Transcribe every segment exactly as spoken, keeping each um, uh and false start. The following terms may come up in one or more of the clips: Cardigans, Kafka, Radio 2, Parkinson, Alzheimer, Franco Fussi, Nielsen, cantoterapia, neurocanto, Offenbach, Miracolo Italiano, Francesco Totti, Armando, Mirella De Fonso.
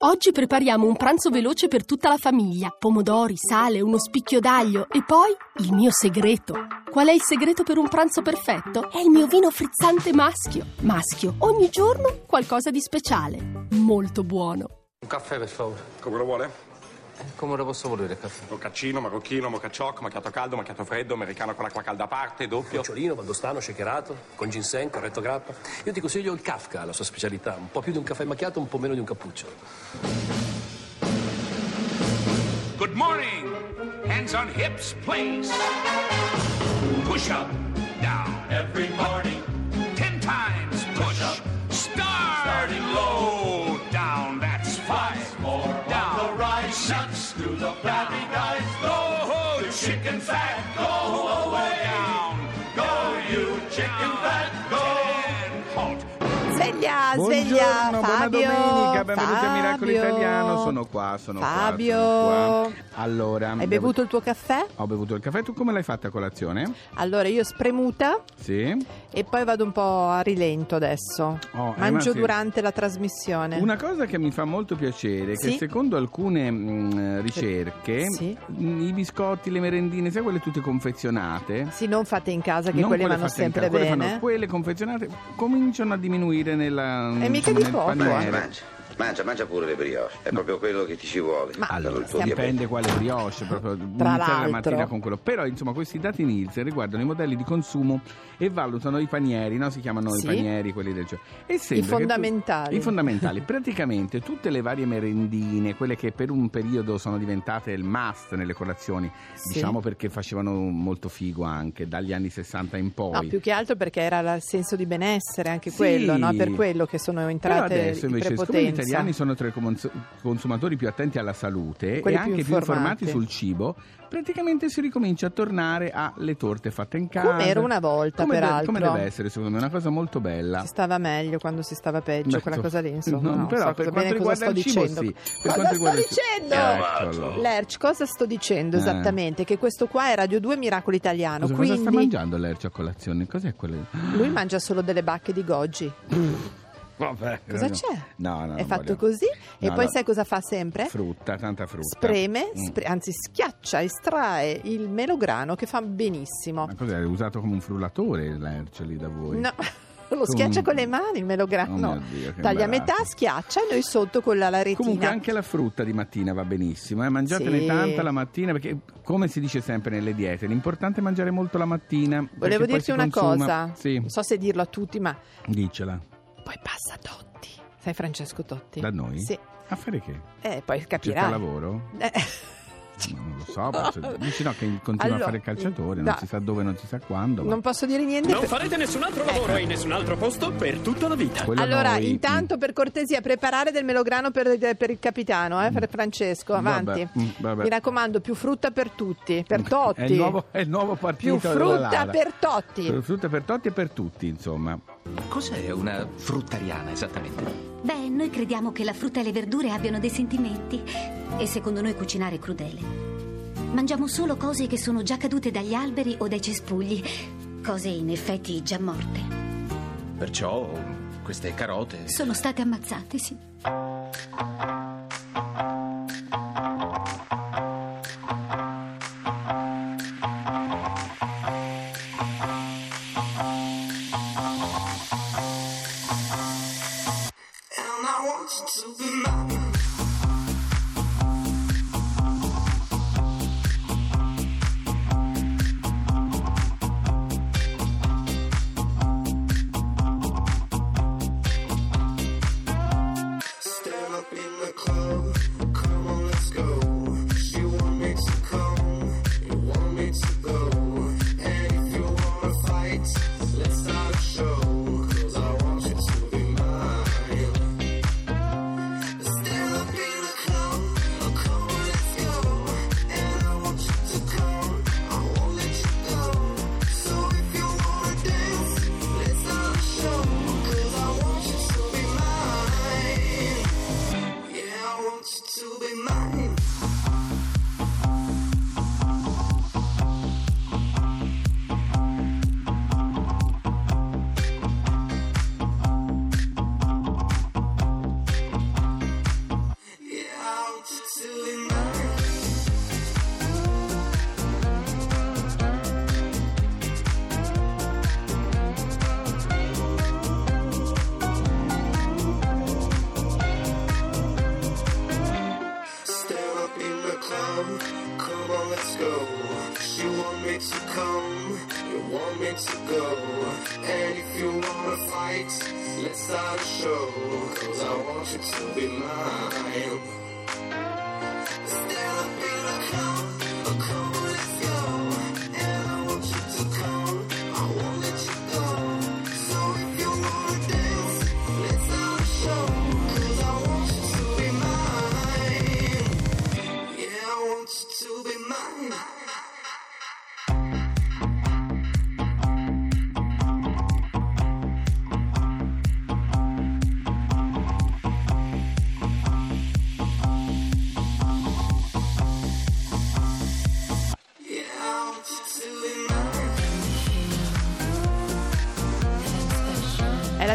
Oggi prepariamo un pranzo veloce per tutta la famiglia. Pomodori, sale, uno spicchio d'aglio e poi il mio segreto. Qual è il segreto per un pranzo perfetto? È il mio vino frizzante maschio. Maschio, ogni giorno qualcosa di speciale. Molto buono. Un caffè per favore. Come lo vuole? Come lo posso volere il caffè? Mocaccino, marocchino, mocacciocco, macchiato caldo, macchiato freddo, americano con acqua calda a parte, doppio. Nocciolino, valdostano, shakerato, con ginseng, corretto grappa. Io ti consiglio il Kafka, la sua specialità. Un po' più di un caffè macchiato, un po' meno di un cappuccio. Good morning! Hands on hips, please. Push up, down. Every morning. Ten times. Push up. Starting low. Down, that's five. More down. On the rise. Shuts through the flabby guys. Go, you chicken fat. Go away. Down. Go, you chicken fat. Go. Halt. Sveglia, sveglia. Buongiorno, Fabio, buona domenica, benvenuti Fabio, a Miracolo Italiano. Sono qua, sono Fabio. qua, sono qua. Allora, hai bevuto bev- il tuo caffè? Ho bevuto il caffè, tu come l'hai fatta colazione? Allora, io spremuta. Sì. E poi vado un po' a rilento adesso. Oh, Mangio eh, sì. durante la trasmissione. Una cosa che mi fa molto piacere è che sì? secondo alcune mh, ricerche, sì. i biscotti, le merendine, sai quelle tutte confezionate? Sì, non fatte in casa, che non quelle vanno sempre casa, bene. Quelle, fanno, quelle confezionate cominciano a diminuire. Nella, e mica di poco. Mangia, mangia, mangia pure le brioche, è no. proprio quello che ti ci vuole. Ma allora, dipende quale brioche, proprio tra la mattina con quello. Però insomma questi dati Nielsen riguardano i modelli di consumo e valutano i panieri, no? Si chiamano sì. i panieri quelli del gioco. E I fondamentali. Tu, I fondamentali. Praticamente tutte le varie merendine, quelle che per un periodo sono diventate il must nelle colazioni, sì. diciamo perché facevano molto figo anche dagli anni sessanta in poi. No, più che altro perché era il senso di benessere anche sì. quello, no? Per quello che sono entrate però adesso, invece, in prepotenza. Gli italiani sono tra i consumatori più attenti alla salute quelli e più anche informati. più informati sul cibo. Praticamente si ricomincia a tornare alle torte fatte in casa, come era una volta, come peraltro de- come deve essere, secondo me, una cosa molto bella. Si stava meglio quando si stava peggio. Beh, quella cosa lì, insomma, no, no, però so per quanto riguarda il cibo, sì. per cosa sto dicendo? Eccolo. Lerch, cosa sto dicendo eh. esattamente? Che questo qua è Radio due Miracolo Italiano. Cosa, quindi... cosa sta mangiando Lerch a colazione? Cos'è quello? Lui mangia solo delle bacche di goji. Vabbè, cosa c'è? No, no, è fatto voglio. così no, e poi no. sai cosa fa sempre? Frutta, tanta frutta. Spreme, mm. spre- anzi schiaccia, estrae il melograno che fa benissimo. Ma cos'è? È usato come un frullatore l'ercio lì da voi? No. Lo schiaccia con le mani il melograno, oh Dio, taglia a metà, schiaccia e noi sotto con la retina. Comunque anche la frutta di mattina va benissimo, eh? mangiatene sì. tanta la mattina, perché come si dice sempre nelle diete l'importante è mangiare molto la mattina. Volevo dirti una consuma. cosa, sì. non so se dirlo a tutti, ma dicela. Poi passa Totti, sai Francesco Totti? Da noi? Sì. A fare che? Eh, poi capirai. Cerca lavoro? Eh. Non lo so, no. dici no, che continua allora, a fare calciatore, no. non si sa dove, non si sa quando. Ma... Non posso dire niente. Non per... farete nessun altro lavoro eh. in nessun altro posto per tutta la vita. Quello allora, noi... intanto per cortesia, preparare del melograno per, per il capitano, eh, per Francesco, avanti. Vabbè, vabbè. Mi raccomando, più frutta per tutti, per Totti. È il nuovo, è il nuovo partito. Più frutta per Totti. Frutta per Totti e per tutti, insomma. Cos'è una fruttariana esattamente? Beh, noi crediamo che la frutta e le verdure abbiano dei sentimenti e secondo noi cucinare è crudele. Mangiamo solo cose che sono già cadute dagli alberi o dai cespugli, cose in effetti già morte. Perciò queste carote... sono state ammazzate, sì.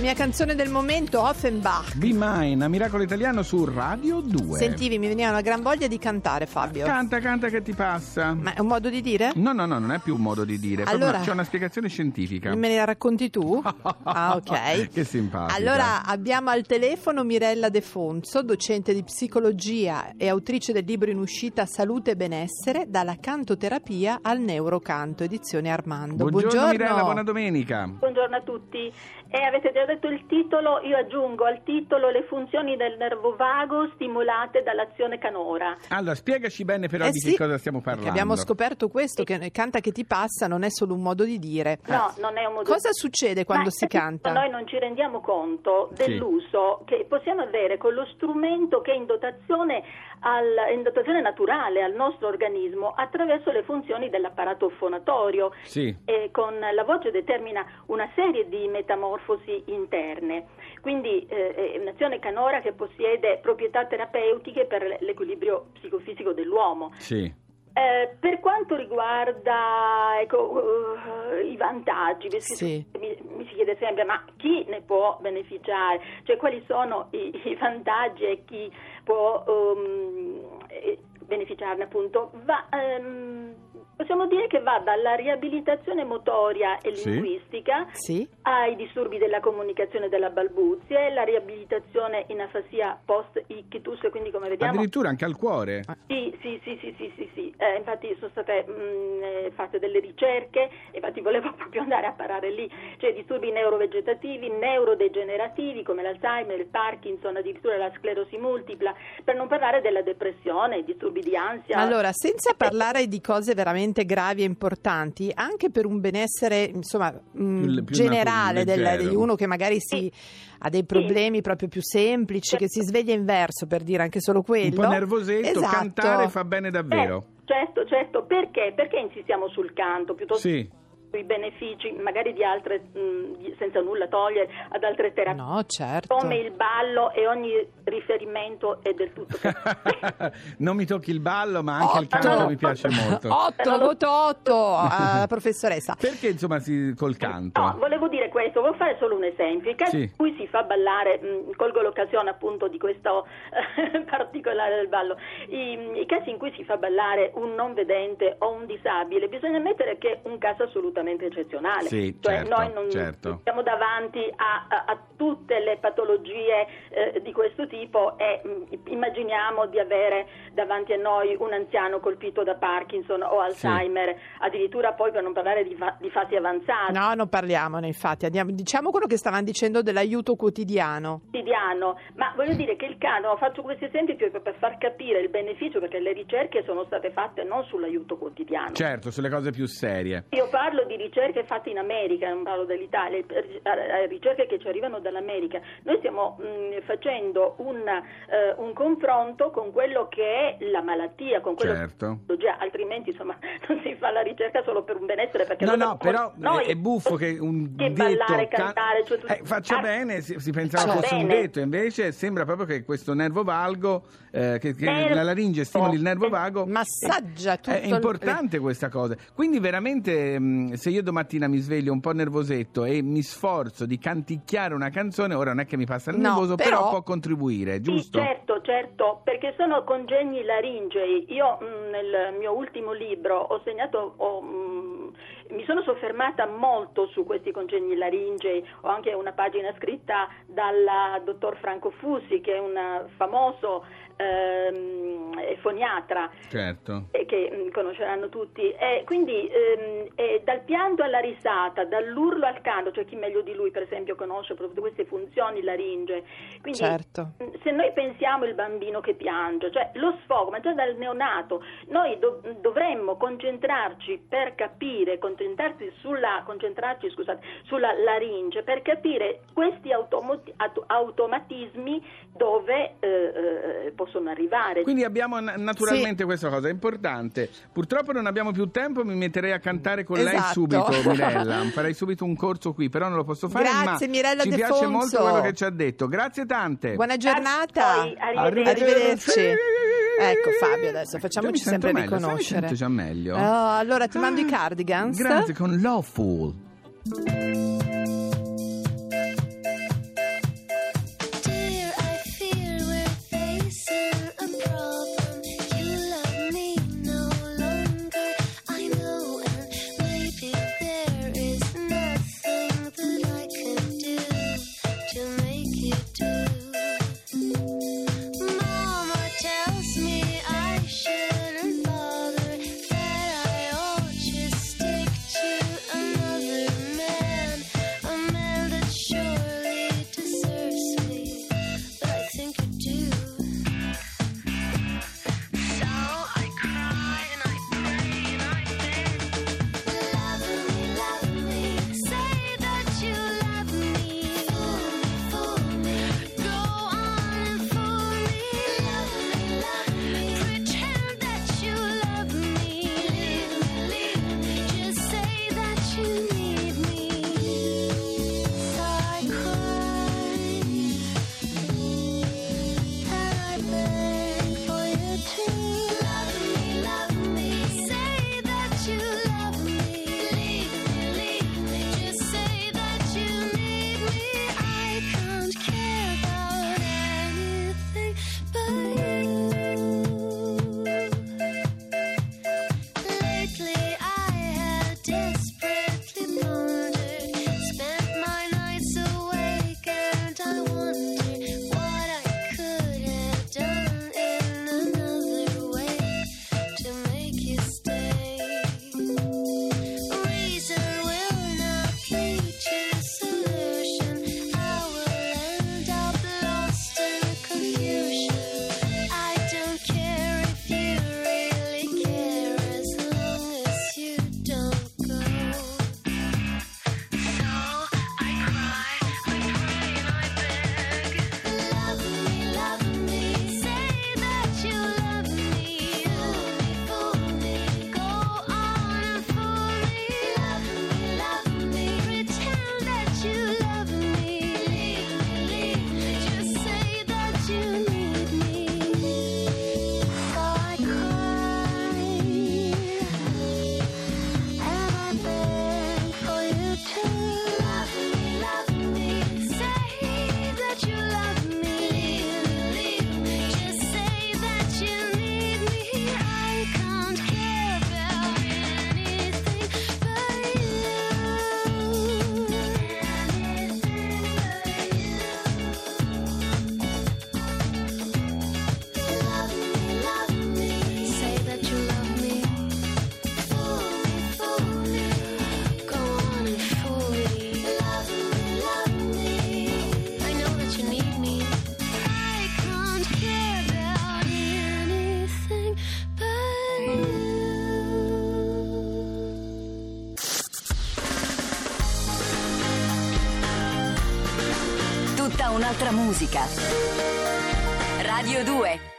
Mia canzone del momento, Offenbach, Be Mine, a Miracolo Italiano su Radio due. Sentivi, mi veniva una gran voglia di cantare, Fabio. Canta, canta che ti passa. Ma è un modo di dire? No, no, no, non è più un modo di dire. Allora, c'è una spiegazione scientifica. Me la racconti tu? Ah, ok. Che simpatica. Allora, abbiamo al telefono Mirella De Fonso, docente di psicologia e autrice del libro in uscita Salute e benessere, dalla cantoterapia al neurocanto, edizione Armando. Buongiorno, Buongiorno. Mirella, buona domenica. Buongiorno a tutti. E eh, avete già detto il titolo, io aggiungo al titolo le funzioni del nervo vago stimolate dall'azione canora. Allora, spiegaci bene però eh di sì, che cosa stiamo parlando. Abbiamo scoperto questo, che canta che ti passa non è solo un modo di dire. No, non è un modo. Cosa di... succede quando Ma, si canta? Noi non ci rendiamo conto dell'uso sì. che possiamo avere con lo strumento che è in dotazione, al, in dotazione naturale al nostro organismo attraverso le funzioni dell'apparato fonatorio. Sì. E con la voce determina una serie di metamorfosi interne. Quindi eh, è un'azione canora che possiede proprietà terapeutiche per l'equilibrio psicofisico dell'uomo. Sì. Eh, per quanto riguarda ecco, uh, i vantaggi, sì. mi, mi si chiede sempre ma chi ne può beneficiare? Cioè quali sono i, i vantaggi e chi può um, eh, beneficiarne appunto? Va, um, Possiamo dire che va dalla riabilitazione motoria e linguistica sì, sì. ai disturbi della comunicazione della balbuzia, la riabilitazione in afasia post-ictus, quindi come vediamo... Addirittura anche al cuore? Sì, sì, sì, sì, sì, sì, sì. Eh, infatti sono state mh, fatte delle ricerche, infatti volevo proprio andare a parare lì, cioè disturbi neurovegetativi, neurodegenerativi come l'Alzheimer, il Parkinson, addirittura la sclerosi multipla, per non parlare della depressione, i disturbi di ansia... Allora, senza parlare di cose veramente gravi e importanti, anche per un benessere insomma mh, più generale del, di uno che magari si ha dei problemi sì. proprio più semplici, che si sveglia in verso, per dire anche solo quello, un po' nervosetto, esatto. Cantare fa bene davvero. Eh, certo, certo, perché? Perché insistiamo sul canto piuttosto sì. sui benefici magari di altre mh, di, senza nulla togliere ad altre terapie no, certo. come il ballo, e ogni riferimento è del tutto non mi tocchi il ballo ma anche otto. Il canto mi piace molto otto, voto otto alla professoressa perché insomma si, col canto no, volevo dire questo, volevo fare solo un esempio in caso sì. in cui si fa ballare mh, colgo l'occasione appunto di questo particolare del ballo I, i casi in cui si fa ballare un non vedente o un disabile bisogna ammettere che è un caso assolutamente eccezionale, sì, cioè certo, noi non certo. siamo davanti a, a, a tutte le patologie eh, di questo tipo e mh, immaginiamo di avere davanti a noi un anziano colpito da Parkinson o Alzheimer, sì. addirittura poi per non parlare di, fa- di fasi avanzate. No, non parliamone infatti, andiamo, diciamo quello che stavano dicendo dell'aiuto quotidiano. Quotidiano, ma voglio dire che il cano, faccio questi esempi più per far capire il beneficio perché le ricerche sono state fatte non sull'aiuto quotidiano. Certo, sulle cose più serie. Io parlo di di ricerche fatte in America, non parlo dell'Italia, ricerche che ci arrivano dall'America. Noi stiamo mh, facendo un, eh, un confronto con quello che è la malattia, con quello certo. che già, altrimenti insomma non si fa la ricerca solo per un benessere. Perché no, no, però noi, è buffo che un che detto... ballare, cantare... Cioè, eh, faccio car- bene, si, si pensava fosse bene. Un detto, invece sembra proprio che questo nervo valgo, eh, che, che Ner- la laringe stimoli il nervo vago... Massaggia tutto... È importante il... questa cosa. Quindi veramente... Mh, se io domattina mi sveglio un po' nervosetto e mi sforzo di canticchiare una canzone, ora non è che mi passa il nervoso, no, però, però può contribuire, giusto? Sì, certo, certo, perché sono congegni laringei. Io mh, nel mio ultimo libro ho segnato... Ho, mh, mi sono soffermata molto su questi congegni laringei, ho anche una pagina scritta dalla dottor Franco Fussi, che è un famoso ehm, foniatra, certo, eh, che mh, conosceranno tutti, e quindi ehm, eh, dal pianto alla risata, dall'urlo al canto, cioè chi meglio di lui per esempio conosce proprio queste funzioni laringee, quindi certo. mh, se noi pensiamo il bambino che piange, cioè lo sfogo, ma già dal neonato, noi do- dovremmo concentrarci per capire, concentrarci sulla, concentrarci, scusate, sulla laringe, per capire questi automot- aut- automatismi dove eh, eh, possono arrivare. Quindi abbiamo n- naturalmente sì. questa cosa, è importante. Purtroppo non abbiamo più tempo, mi metterei a cantare con esatto. lei subito, Mirella, farei subito un corso qui, però non lo posso fare. Grazie ma Mirella ci De piace Fonso. Molto quello che ci ha detto, grazie tante. Buona giornata. Poi, arrivederci. arrivederci. Ecco Fabio, adesso facciamoci sempre meglio, riconoscere. Mi sento già meglio. Uh, allora ti mando ah, i Cardigans. Grazie, con Lawful. Musica Radio due.